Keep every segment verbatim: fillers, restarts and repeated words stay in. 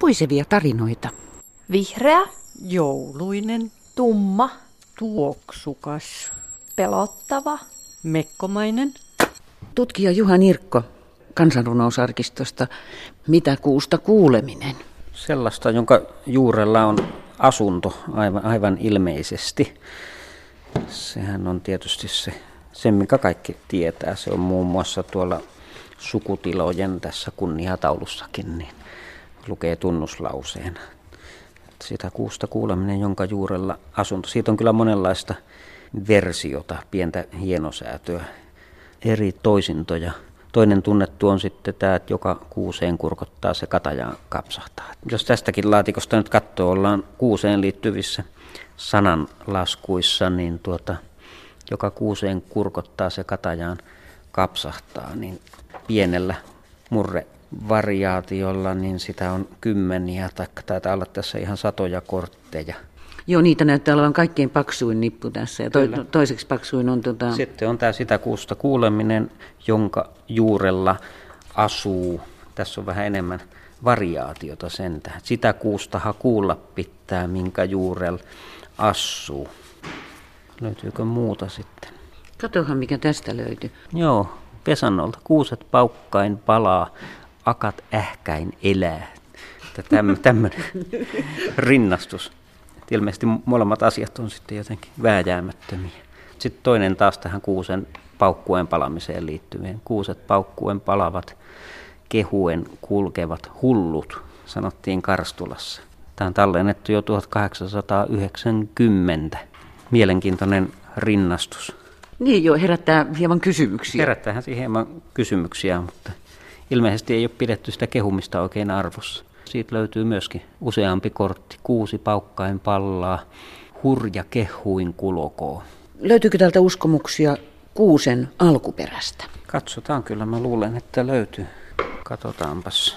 Puisevia tarinoita. Vihreä. Jouluinen. Tumma. Tuoksukas. Pelottava. Mekkomainen. Tutkija Juha Nirkko Kansanrunousarkistosta. Mitä kuusta kuuleminen? Sellaista, jonka juurella on asunto aivan, aivan ilmeisesti. Sehän on tietysti se, se, mikä kaikki tietää. Se on muun muassa tuolla sukutilojen tässä kunniataulussakin, niin lukee tunnuslauseena. Sitä kuusta kuuleminen, jonka juurella asunto. Siitä on kyllä monenlaista versiota, pientä hienosäätöä, eri toisintoja. Toinen tunnettu on sitten tämä, että joka kuuseen kurkottaa, se katajaan kapsahtaa. Jos tästäkin laatikosta nyt katsoo, ollaan kuuseen liittyvissä sananlaskuissa, niin tuota, joka kuuseen kurkottaa, se katajaan kapsahtaa, niin pienellä murrevariaatiolla, niin sitä on kymmeniä, tai taitaa olla tässä ihan satoja kortteja. Joo, niitä näyttää olevan kaikkein paksuin nippu tässä, ja to, toiseksi paksuin on... Tota... Sitten on tämä sitä kuusta kuuleminen, jonka juurella asuu. Tässä on vähän enemmän variaatiota sentään. Sitä kuustahan kuulla pitää, minkä juurella asuu. Löytyykö muuta sitten? Katohan, mikä tästä löytyy. Joo, Vesannolta. Kuuset paukkain palaa, akat ähkäin elää. Tämmöinen rinnastus. Ilmeisesti molemmat asiat on sitten jotenkin vääjäämättömiä. Sitten toinen taas tähän kuusen paukkuen palamiseen liittyen. Kuuset paukkuen palavat, kehuen kulkevat hullut, sanottiin Karstulassa. Tämä on tallennettu jo tuhatkahdeksansataayhdeksänkymmentä. Mielenkiintoinen rinnastus. Niin joo, herättää hieman kysymyksiä. Herättäähän siihen hieman kysymyksiä, mutta ilmeisesti ei ole pidetty sitä kehumista oikein arvossa. Siitä löytyy myöskin useampi kortti. Kuusi paukkain pallaa, hurja kehuin kulokoo. Löytyykö täältä uskomuksia kuusen alkuperästä? Katsotaan kyllä, mä luulen, että löytyy. Katsotaanpas.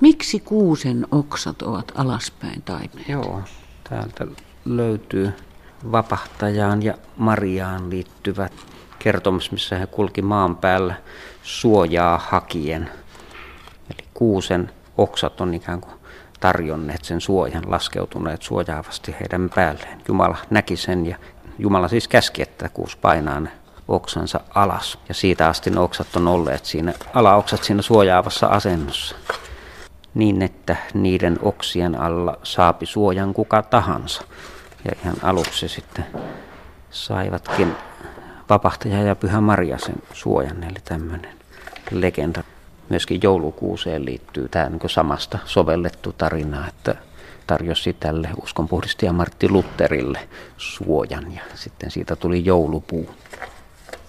Miksi kuusen oksat ovat alaspäin taimeet? Joo, täältä löytyy Vapahtajaan ja Mariaan liittyvät kertomus, missä he kulki maan päällä suojaa hakien. Eli kuusen oksat on ikään kuin tarjonneet sen suojan, laskeutuneet suojaavasti heidän päälleen. Jumala näki sen, ja Jumala siis käski, että kuusi painaa ne oksansa alas. Ja siitä asti ne oksat on olleet siinä, alaoksat siinä suojaavassa asennossa. Niin, että niiden oksien alla saapi suojan kuka tahansa. Ja ihan aluksi sitten saivatkin Vapahtaja ja Pyhä Maria sen suojan, eli tämmöinen legenda. Myöskin joulukuuseen liittyy tämä niin kuin samasta sovellettu tarina, että tarjosi tälle uskonpuhdistaja Martti Lutherille suojan, ja sitten siitä tuli joulupuu.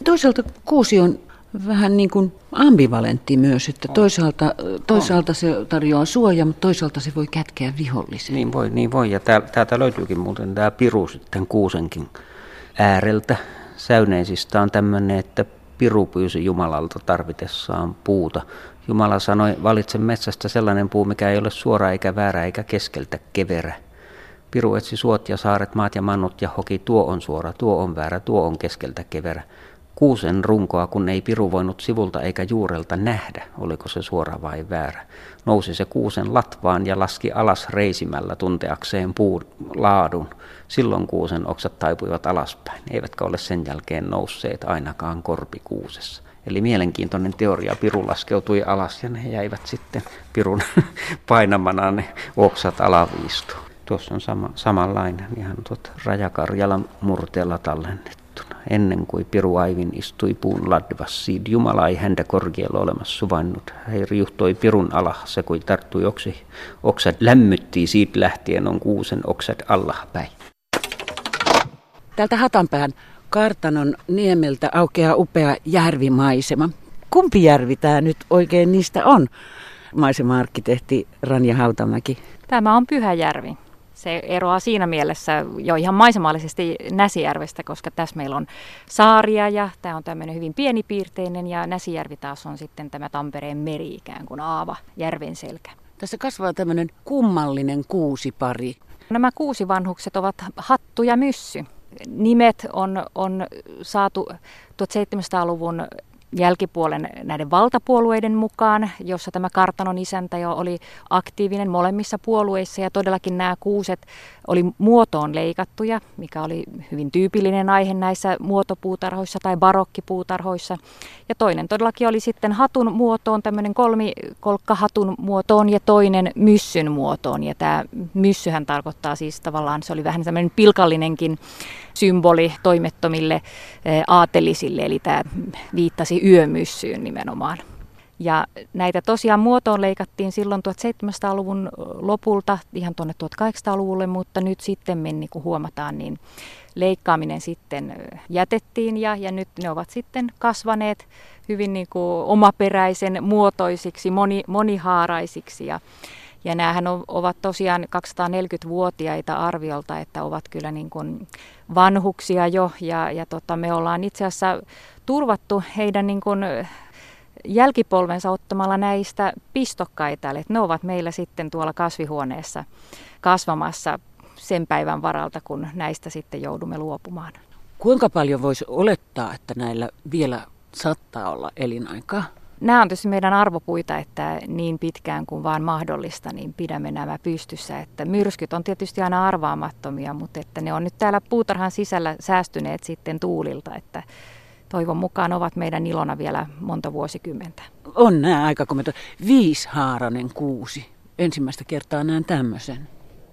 Toisaalta kuusi on vähän niin kuin ambivalentti myös, että toisaalta, toisaalta se tarjoaa suoja, mutta toisaalta se voi kätkeä vihollisen. Niin voi, niin voi. Ja täältä löytyykin muuten tämä piru sitten kuusenkin ääreltä. Säyneisistä on tämmöinen, että piru pyysi Jumalalta tarvitessaan puuta. Jumala sanoi, valitse metsästä sellainen puu, mikä ei ole suora eikä väärä eikä keskeltä keverä. Piru etsi suot ja saaret, maat ja mannut ja hoki, tuo on suora, tuo on väärä, tuo on keskeltä keverä. Kuusen runkoa, kun ei piru voinut sivulta eikä juurelta nähdä, oliko se suora vai väärä. Nousi se kuusen latvaan ja laski alas reisimällä tunteakseen puun laadun. Silloin kuusen oksat taipuivat alaspäin, eivätkä ole sen jälkeen nousseet ainakaan korpikuusessa. Eli mielenkiintoinen teoria, piru laskeutui alas ja ne jäivät sitten pirun painamana ne oksat alaviistuun. Tuossa on sama, samanlainen, ihan tuota Rajakarjalan murteella tallennettu. Ennen kuin Piru aivin istui puun ladvassi, Jumala ei häntä korkealla olemassa suvainnut. Hän riuhtoi Pirun alas, se kun tarttui oksi. Oksat lämmittiin, siitä lähtien on kuusen oksat allapäin. Tältä Hatanpään kartanon niemeltä aukeaa upea järvimaisema. Kumpi järvi tämä nyt oikein niistä on, maisema-arkkitehti Ranja Hautamäki? Tämä on Pyhäjärvi. Se eroaa siinä mielessä jo ihan maisemallisesti Näsijärvestä, koska tässä meillä on saaria ja tämä on tämmöinen hyvin pienipiirteinen, ja Näsijärvi taas on sitten tämä Tampereen meri ikään kuin aava, järven selkä. Tässä kasvaa tämmöinen kummallinen kuusipari. Nämä kuusivanhukset ovat Hattu ja Myssy. Nimet on, on saatu seitsemäntoistasataluvun jälkipuolen näiden valtapuolueiden mukaan, jossa tämä kartanon isäntä jo oli aktiivinen molemmissa puolueissa ja todellakin nämä kuuset oli muotoon leikattuja, mikä oli hyvin tyypillinen aihe näissä muotopuutarhoissa tai barokkipuutarhoissa. Ja toinen todellakin oli sitten hatun muotoon, tämmöinen kolmikolkkahatun muotoon ja toinen myssyn muotoon. Ja tämä myssyhän tarkoittaa siis tavallaan, se oli vähän tämmöinen pilkallinenkin symboli toimettomille aatelisille, eli tämä viittasi yömyssyyn nimenomaan. Ja näitä tosiaan muotoon leikattiin silloin seitsemäntoistasadan luvun lopulta ihan tuonne tuhatkahdeksansataaluvulle, mutta nyt sitten, niin kuin huomataan, niin leikkaaminen sitten jätettiin ja, ja nyt ne ovat sitten kasvaneet hyvin niin kuin omaperäisen muotoisiksi, moni, monihaaraisiksi ja Ja näähän ovat tosiaan kaksisataaneljäkymmentävuotiaita arviolta, että ovat kyllä niin kuin vanhuksia jo. Ja, ja tota, me ollaan itse asiassa turvattu heidän niin kuin jälkipolvensa ottamalla näistä pistokkaita. Eli ne ovat meillä sitten tuolla kasvihuoneessa kasvamassa sen päivän varalta, kun näistä sitten joudumme luopumaan. Kuinka paljon voisi olettaa, että näillä vielä saattaa olla elinaikaa? Nämä on tietysti meidän arvopuita, että niin pitkään kuin vaan mahdollista, niin pidämme nämä pystyssä. Että myrskyt on tietysti aina arvaamattomia, mutta että ne on nyt täällä puutarhan sisällä säästyneet sitten tuulilta. Että toivon mukaan ovat meidän ilona vielä monta vuosikymmentä. On nämä aika kommentoi. Viisihaarainen kuusi. Ensimmäistä kertaa näen tämmöisen.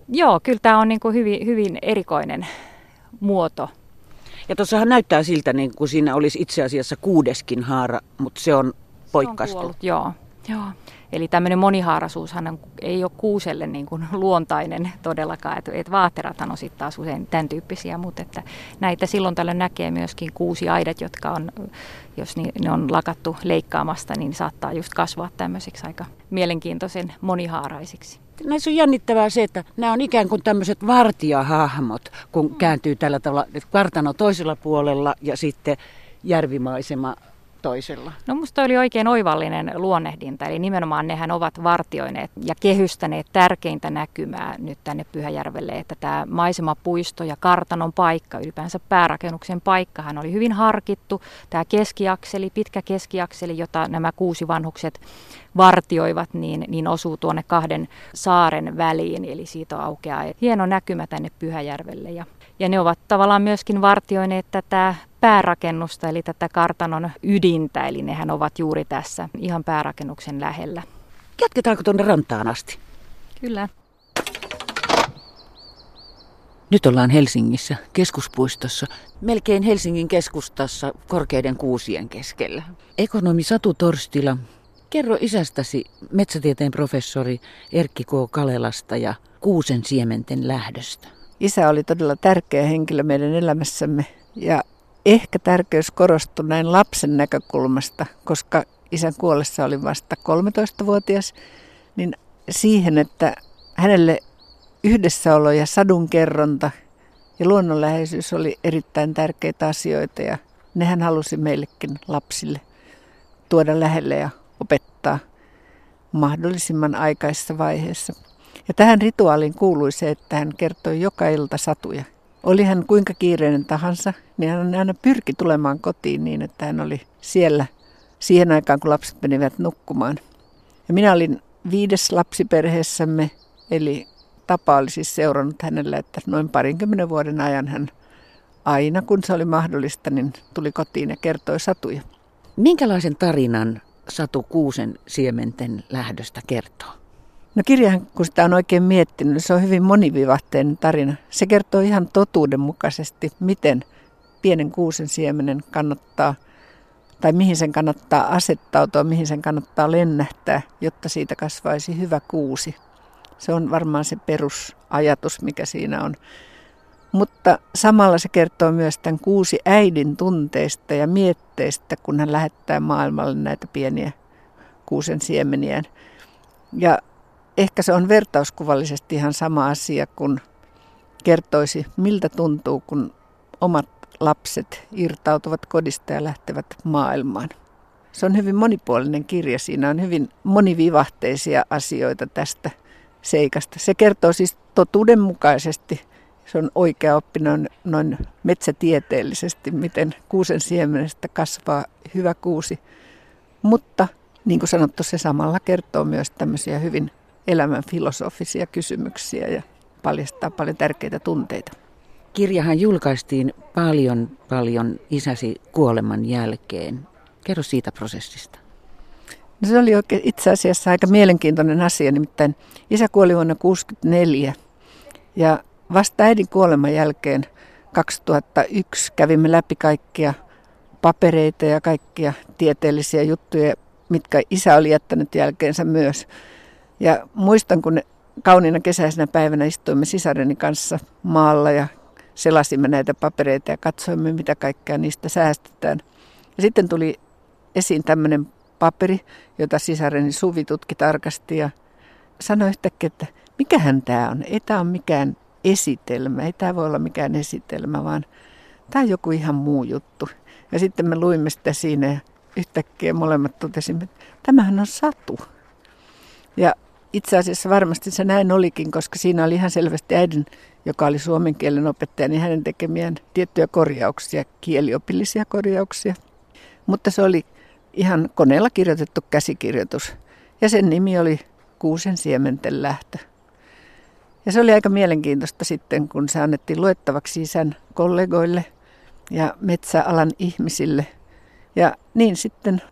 Joo, kyllä tämä on niin kuin hyvin, hyvin erikoinen muoto. Ja tuossahan näyttää siltä, niin kuin siinä olisi itse asiassa kuudeskin haara, mutta se on... Se on kuollut, joo. joo. Eli tämmöinen monihaaraisuushan ei ole kuuselle niin kuin luontainen todellakaan. Et, et vaahterathan on sitten taas usein tämän tyyppisiä, mutta että näitä silloin tällöin näkee myöskin kuusiaidat, jotka on, jos ne on lakattu leikkaamasta, niin saattaa just kasvaa tämmöiseksi aika mielenkiintoisen monihaaraisiksi. Näissä on jännittävää se, että nämä on ikään kuin tämmöiset vartijahahmot, kun kääntyy tällä tavalla, että kartano toisella puolella ja sitten järvimaisema toisella. No musta oli oikein oivallinen luonnehdinta, eli nimenomaan nehän ovat vartioineet ja kehystäneet tärkeintä näkymää nyt tänne Pyhäjärvelle, että tämä maisemapuisto ja kartanon paikka, ylipäänsä päärakennuksen paikkahan oli hyvin harkittu, tämä keskiakseli, pitkä keskiakseli, jota nämä kuusi vanhukset vartioivat, niin, niin osuu tuonne kahden saaren väliin, eli siitä aukeaa hieno näkymä tänne Pyhäjärvelle ja, ja ne ovat tavallaan myöskin vartioineet tätä päärakennusta, eli tätä kartanon ydintä, eli nehän ovat juuri tässä ihan päärakennuksen lähellä. Jatketaanko tuonne rantaan asti? Kyllä. Nyt ollaan Helsingissä, keskuspuistossa, melkein Helsingin keskustassa korkeiden kuusien keskellä. Ekonomi Satu Torstila, kerro isästäsi, metsätieteen professori Erkki K. Kalelasta ja kuusen siementen lähdöstä. Isä oli todella tärkeä henkilö meidän elämässämme ja ehkä tärkeys korostui näin lapsen näkökulmasta, koska isän kuollessa oli vasta kolmetoistavuotias, niin siihen, että hänelle yhdessäolo ja sadunkerronta ja luonnonläheisyys oli erittäin tärkeitä asioita ja nehän halusi meillekin lapsille tuoda lähelle ja opettaa mahdollisimman aikaisessa vaiheessa. Ja tähän rituaaliin kuului se, että hän kertoi joka ilta satuja. Oli hän kuinka kiireinen tahansa, niin hän aina pyrki tulemaan kotiin niin, että hän oli siellä siihen aikaan, kun lapset menivät nukkumaan. Ja minä olin viides lapsi perheessämme, eli tapa oli siis seurannut hänellä, että noin parinkymmenen vuoden ajan hän aina, kun se oli mahdollista, niin tuli kotiin ja kertoi satuja. Minkälaisen tarinan satu kuusen siementen lähdöstä kertoo? No kirjahan, kun sitä on oikein miettinyt, niin se on hyvin monivivahteinen tarina. Se kertoo ihan totuudenmukaisesti, miten pienen kuusen siemenen kannattaa, tai mihin sen kannattaa asettautua, mihin sen kannattaa lennähtää, jotta siitä kasvaisi hyvä kuusi. Se on varmaan se perusajatus, mikä siinä on. Mutta samalla se kertoo myös tämän kuusi äidin tunteista ja mietteistä, kun hän lähettää maailmalle näitä pieniä kuusen siemeniään. Ja ehkä se on vertauskuvallisesti ihan sama asia, kun kertoisi, miltä tuntuu, kun omat lapset irtautuvat kodista ja lähtevät maailmaan. Se on hyvin monipuolinen kirja. Siinä on hyvin monivivahteisia asioita tästä seikasta. Se kertoo siis totuudenmukaisesti Se on oikeaoppinen noin metsätieteellisesti, miten kuusen siemenestä kasvaa hyvä kuusi. Mutta niin kuin sanottu, se samalla kertoo myös tämmöisiä hyvin elämän filosofisia kysymyksiä ja paljastaa paljon tärkeitä tunteita. Kirjahan julkaistiin paljon, paljon isäsi kuoleman jälkeen. Kerro siitä prosessista. No se oli oikein itse asiassa aika mielenkiintoinen asia, nimittäin isä kuoli vuonna tuhatyhdeksänsataakuusikymmentäneljä ja vasta äidin kuoleman jälkeen kaksituhattayksi kävimme läpi kaikkia papereita ja kaikkia tieteellisiä juttuja, mitkä isä oli jättänyt jälkeensä myös. Ja muistan, kun kauniina kesäisenä päivänä istuimme sisareni kanssa maalla ja selasimme näitä papereita ja katsoimme, mitä kaikkea niistä säästetään. Ja sitten tuli esiin tämmöinen paperi, jota sisareni Suvi tutki tarkasti ja sanoi yhtäkkiä, että mikähän tämä on? Ei tämä ole mikään esitelmä, ei tämä voi olla mikään esitelmä, vaan tämä on joku ihan muu juttu. Ja sitten me luimme sitä siinä ja yhtäkkiä molemmat totesimme, että tämähän on satu. Ja itse asiassa varmasti se näin olikin, koska siinä oli ihan selvästi äidin, joka oli suomen kielen opettaja, niin hänen tekemiään tiettyjä korjauksia, kieliopillisia korjauksia. Mutta se oli ihan koneella kirjoitettu käsikirjoitus ja sen nimi oli Kuusen siementen lähtö. Ja se oli aika mielenkiintoista sitten, kun se annettiin luettavaksi isän kollegoille ja metsäalan ihmisille. Ja niin sitten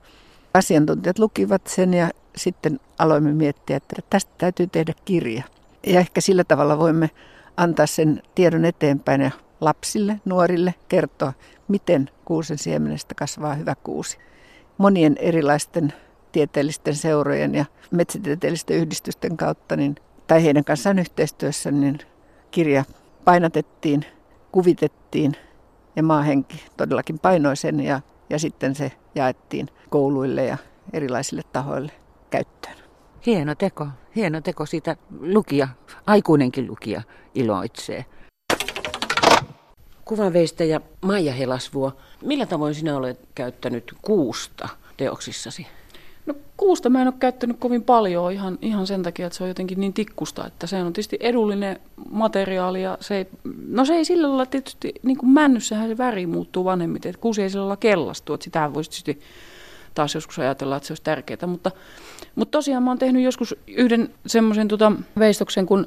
asiantuntijat lukivat sen ja sitten aloimme miettiä, että tästä täytyy tehdä kirja. Ja ehkä sillä tavalla voimme antaa sen tiedon eteenpäin ja lapsille, nuorille kertoa, miten kuusen siemenestä kasvaa hyvä kuusi. Monien erilaisten tieteellisten seurojen ja metsätieteellisten yhdistysten kautta niin, tai heidän kanssaan yhteistyössä niin kirja painatettiin, kuvitettiin ja maahenki todellakin painoi sen ja, ja sitten se jaettiin kouluille ja erilaisille tahoille käyttöön. Hieno teko, hieno teko. Siitä lukija, aikuinenkin lukija iloitsee. Kuvanveistäjä Maija Helasvuo, millä tavoin sinä olet käyttänyt kuusta teoksissasi? No kuusta mä en ole käyttänyt kovin paljon ihan, ihan sen takia, että se on jotenkin niin tikkusta, että se on tietysti edullinen materiaali ja se ei, no se ei sillä lailla tietysti, niin kuin männyssähän se väri muuttuu vanhemmiten, että kuusi ei sillä lailla kellastu, että sitähän voisi tietysti taas joskus ajatella, että se olisi tärkeää, mutta, mutta tosiaan mä oon tehnyt joskus yhden semmoisen tota veistoksen, kun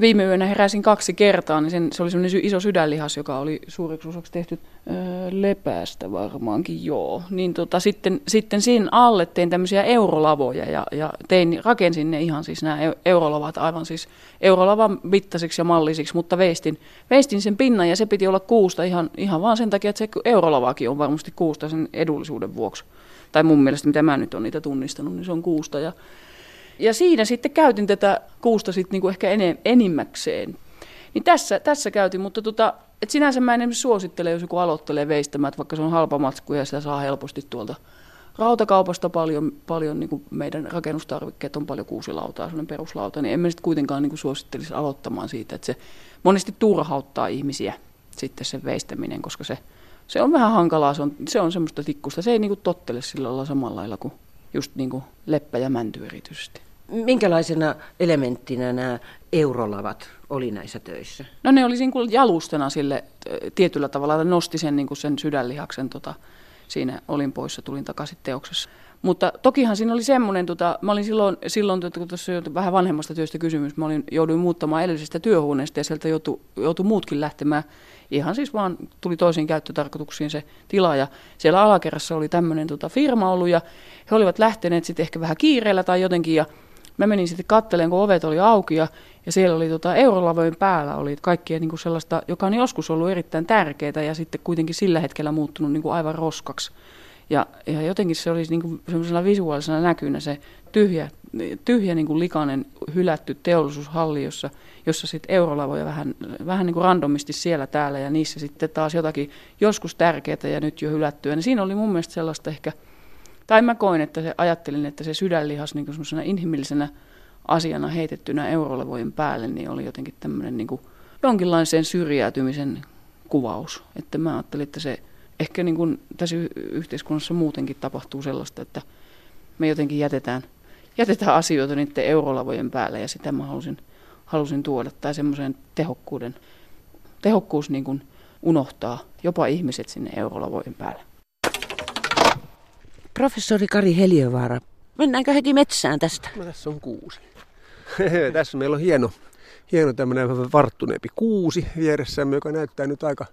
viime yönä heräsin kaksi kertaa, niin sen, se oli semmoinen iso sydänlihas, joka oli suureksi osaksi tehty öö, lepästä varmaankin, joo. Niin tota, sitten, sitten siinä alle tein tämmöisiä eurolavoja ja, ja tein, rakensin ne ihan siis nämä eurolavat aivan siis eurolavan mittaisiksi ja mallisiksi, mutta veistin, veistin sen pinnan ja se piti olla kuusta ihan, ihan vaan sen takia, että se eurolavakin on varmasti kuusta sen edullisuuden vuoksi. Tai mun mielestä, mitä mä nyt olen niitä tunnistanut, niin se on kuusta ja... Ja siinä sitten käytin tätä kuusta sitten niinku ehkä enimmäkseen. Niin tässä, tässä käytin, mutta tota, et sinänsä mä en esimerkiksi suosittele, jos joku aloittelee veistämään, että vaikka se on halpa matsku ja sitä saa helposti tuolta rautakaupasta paljon, paljon niinku meidän rakennustarvikkeet on paljon kuusilautaa, sellainen peruslauta, niin emme sitten kuitenkaan niinku suosittelisi aloittamaan siitä, että se monesti turhauttaa ihmisiä sitten se veistäminen, koska se, se on vähän hankalaa, se on, se on semmoista tikkusta, se ei niinku tottele sillä lailla samalla lailla kuin just niin kuin leppä ja mänty erityisesti. Minkälaisena elementtinä nämä eurolavat oli näissä töissä? No ne oli niin kuin jalustana sille tietyllä tavalla, nosti sen, niin kuin sen sydänlihaksen, tota, siinä olin poissa, tulin takaisin teoksessa. Mutta tokihan siinä oli semmoinen, tota, mä olin silloin, silloin kun tuossa vähän vanhemmasta työstä kysymys, mä olin, jouduin muuttamaan edellisestä työhuoneesta ja sieltä joutui, joutui muutkin lähtemään. Ihan siis vaan tuli toisiin käyttötarkoituksiin se tila ja siellä alakerrassa oli tämmöinen tota, firma ollut ja he olivat lähteneet sitten ehkä vähän kiireellä tai jotenkin ja mä menin sitten katteleen, kun ovet oli auki ja, ja siellä oli tota, eurolavojen päällä oli kaikkea niin kuin sellaista, joka on joskus ollut erittäin tärkeää ja sitten kuitenkin sillä hetkellä muuttunut niin kuin aivan roskaksi. Ja, ja jotenkin se oli niin semmoisena visuaalisena näkynä se tyhjä, tyhjä niin kuin likainen hylätty teollisuushalli, jossa, jossa sitten eurolavoja vähän, vähän niin kuin randomisti siellä täällä ja niissä sitten taas jotakin joskus tärkeää ja nyt jo hylättyä. Ja siinä oli mun mielestä sellaista ehkä, tai mä koin, että se, ajattelin, että se sydänlihas niin kuin semmoisena inhimillisenä asiana heitettynä eurolavojen päälle, niin oli jotenkin tämmöinen niin kuin jonkinlaisen syrjäytymisen kuvaus. Että mä ajattelin, että se... Ehkä niin kuin tässä yhteiskunnassa muutenkin tapahtuu sellaista, että me jotenkin jätetään, jätetään asioita niiden eurolavojen päälle ja sitä mä halusin, halusin tuoda tai semmoisen tehokkuuden tehokkuus niin kuin unohtaa jopa ihmiset sinne eurolavojen päälle. Professori Kari Heliövaara, mennäänkö heti metsään tästä? No, tässä on kuusi. Tässä meillä on hieno, hieno tämmöinen varttuneempi kuusi vieressämme, joka näyttää nyt aika,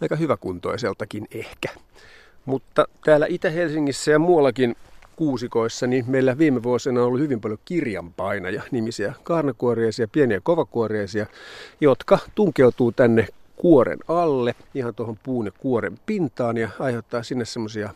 aika hyväkuntoiseltakin ehkä. Mutta täällä Itä-Helsingissä ja muuallakin kuusikoissa, niin meillä viime vuosina on ollut hyvin paljon kirjanpainaja, nimisiä kaarnakuoriaisia, pieniä kovakuoriaisia, jotka tunkeutuu tänne kuoren alle, ihan tuohon puun ja kuoren pintaan ja aiheuttaa sinne semmoisia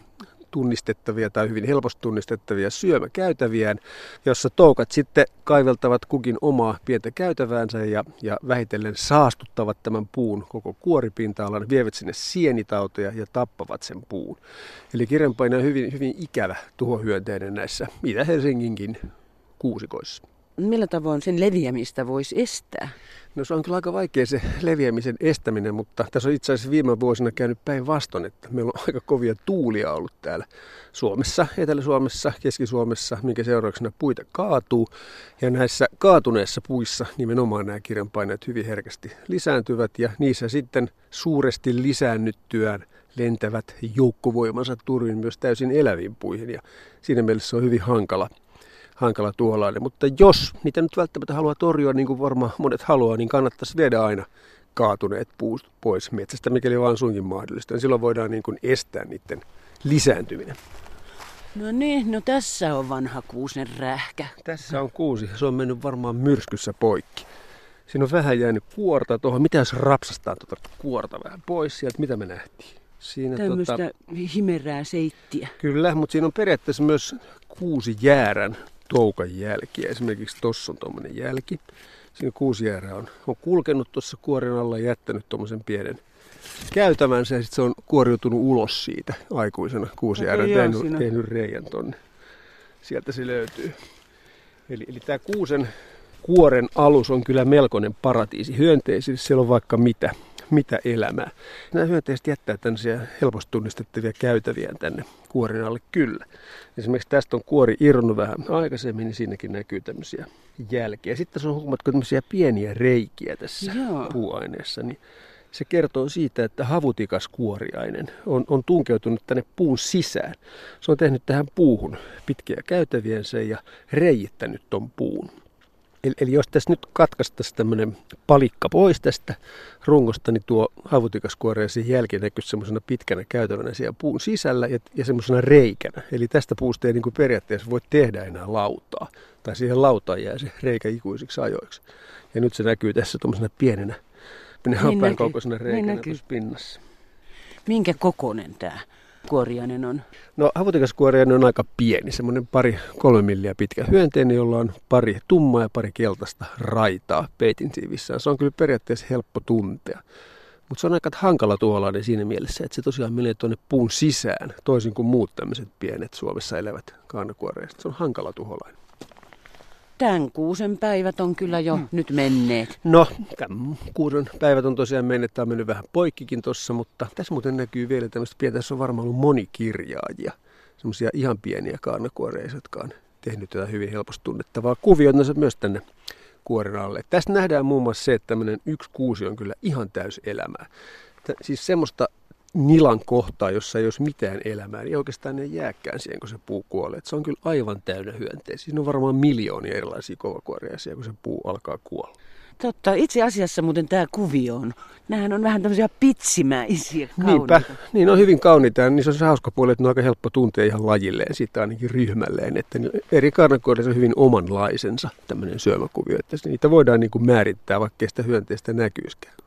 tunnistettavia tai hyvin helposti tunnistettavia syömäkäytäviään, jossa toukat sitten kaiveltavat kukin omaa pientä käytäväänsä ja, ja vähitellen saastuttavat tämän puun koko kuoripinta-alan, vievät sinne sienitautoja ja tappavat sen puun. Eli kirjanpainaja on hyvin, hyvin ikävä tuhohyönteinen näissä Itä-Helsinginkin kuusikoissa. Millä tavoin sen leviämistä voisi estää? No, se on kyllä aika vaikea se leviämisen estäminen, mutta tässä on itse asiassa viime vuosina käynyt päinvastoin, että meillä on aika kovia tuulia ollut täällä Suomessa, Etelä-Suomessa, Keski-Suomessa, minkä seurauksena puita kaatuu. Ja näissä kaatuneissa puissa nimenomaan nämä kirjanpainajat hyvin herkästi lisääntyvät ja niissä sitten suuresti lisäännyttyään lentävät joukkovoimansa turvin myös täysin eläviin puihin ja siinä mielessä se on hyvin hankala. hankala tuholainen, mutta jos niitä nyt välttämättä haluaa torjua, niin kuin varmaan monet haluaa, niin kannattaisi viedä aina kaatuneet puut pois metsästä, mikäli vaan suinkin mahdollista. Ja silloin voidaan niin kuin estää niiden lisääntyminen. No niin, no tässä on vanha kuusen rähkä. Tässä on kuusi. Se on mennyt varmaan myrskyssä poikki. Siinä on vähän jäänyt kuorta tuohon. Mitä jos rapsastaan tuota kuorta vähän pois sieltä? Mitä me nähtiin? Siinä tämmöistä tota... himerää seittiä. Kyllä, mutta siinä on periaatteessa myös kuusi jäärän. Toukan jälkiä. Esimerkiksi tuossa on tuommoinen jälki. Siinä kuusi jäärää on, on kulkenut tuossa kuoren alla ja jättänyt tuommoisen pienen käytävänsä ja sitten se on kuoriutunut ulos siitä aikuisena. Kuusi jäärä on tehnyt, tehnyt reijän tuonne. Sieltä se löytyy. Eli, eli tämä kuusen kuoren alus on kyllä melkoinen paratiisi hyönteisille. Siellä on vaikka mitä, mitä elämää. Nämä hyönteiset jättää tämmöisiä helposti tunnistettavia käytäviä tänne kuoren alle kyllä. Esimerkiksi tästä on kuori irronnut vähän aikaisemmin, niin siinäkin näkyy tämmöisiä jälkiä. Sitten tässä on huomattu tämmöisiä pieniä reikiä tässä Joo. puuaineessa. Niin se kertoo siitä, että havutikaskuoriainen on, on tunkeutunut tänne puun sisään. Se on tehnyt tähän puuhun pitkiä käytäviensä ja reijittänyt ton puun. Eli, eli jos tässä nyt katkaistaisiin tämmöinen palikka pois tästä rungosta, niin tuo havutikaskuoriaisen jälki näkyisi semmoisena pitkänä käytävänä siellä puun sisällä ja, ja semmoisena reikänä. Eli tästä puusta ei niin kuin periaatteessa voi tehdä enää lautaa, tai siihen lautaan jää se reikä ikuisiksi ajoiksi. Ja nyt se näkyy tässä tuommoisena pienenä, hampaan kokoisena reikänä tuossa pinnassa. Minkä kokoinen tämä kuoriainen on? No, havutikaskuoriainen on aika pieni, semmoinen pari kolme milliä pitkä hyönteinen, jolla on pari tummaa ja pari keltaista raitaa peitin siivissään. Se on kyllä periaatteessa helppo tuntea, mutta se on aika hankala tuholainen siinä mielessä, että se tosiaan menee tuonne puun sisään, toisin kuin muut tämmöiset pienet Suomessa elävät kaarnakuoriaiset. Se on hankala tuholainen. Tämän kuusen päivät on kyllä jo hmm. nyt menneet. No, tämän kuusen päivät on tosiaan menneet. Tämä on mennyt vähän poikkikin tuossa, mutta tässä muuten näkyy vielä tämmöistä pientä. Tässä on varmaan ollut monikirjaajia, semmoisia ihan pieniä kaarnakuoreisia, jotka on tehnyt tätä hyvin helposti tunnettavaa kuvioitansa myös tänne kuoren alle. Tässä nähdään muun muassa se, että tämmöinen yksi kuusi on kyllä ihan täys elämää. Täs, siis semmoista nilan kohtaa, jossa ei olisi mitään elämää, niin oikeastaan ne jääkään siihen, kun se puu kuolee. Et se on kyllä aivan täynnä hyönteisiä. Siinä on varmaan miljoonia erilaisia kovakuoriaisia, kun se puu alkaa kuolla. Totta. Itse asiassa muuten tämä kuvio on. Nämähän on vähän tämmöisiä pitsimäisiä, kauniita. Niinpä. Niin on hyvin kauniita. Niissä on se hauska puoli, että ne on aika helppo tuntea ihan lajilleen, siitä ainakin ryhmälleen. Että eri kaarnakuoriaisilla on hyvin omanlaisensa tämmöinen syömäkuvio. Että niitä voidaan niin kuin määrittää, vaikkei sitä hyönteistä näkyisikään.